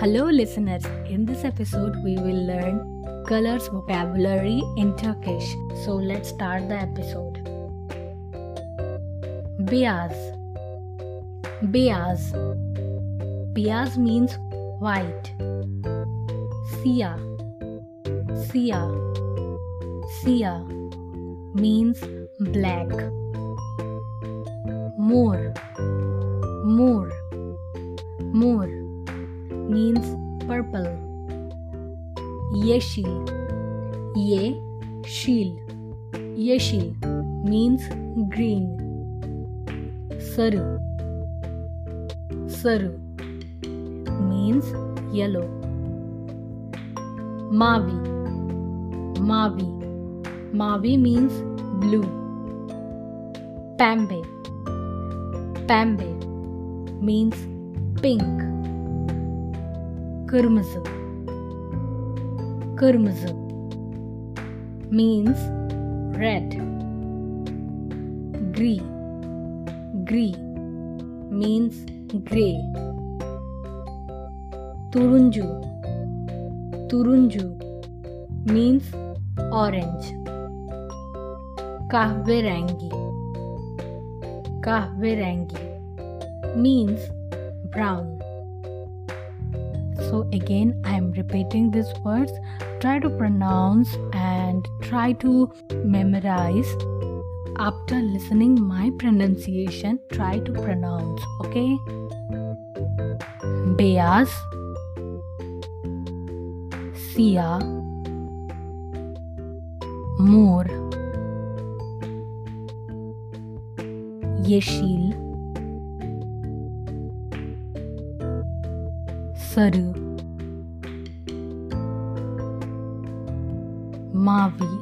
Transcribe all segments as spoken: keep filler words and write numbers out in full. Hello listeners, in this episode we will learn colors vocabulary in Turkish. So let's start the episode. Beyaz. Beyaz. Beyaz means white. Siyah. Siyah. Siyah means black. Mor. Mor. Mor means purple. Yeşil. Ye-şil. Yeşil means green. Sarı. Sarı means yellow. Mavi. Mavi. Mavi means blue. Pembe. Pembe means pink. Kırmızı. Kırmızı means red. Gri. Gri means grey. Turuncu. Turuncu means orange. Kahverengi. Kahverengi means brown. So again, I am repeating these words. Try to pronounce and try to memorize. After listening my pronunciation, try to pronounce, okay? Beyaz, Siyah, Mor, Yeşil, Sarı, mavi,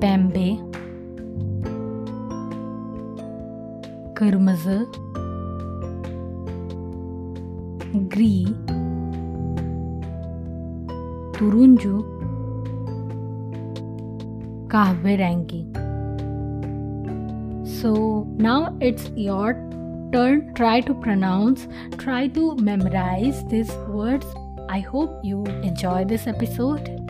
pembe, kırmızı, gri, turuncu, kahverengi. So now it's your turn, try to pronounce, try to memorize these words. I hope you enjoy this episode.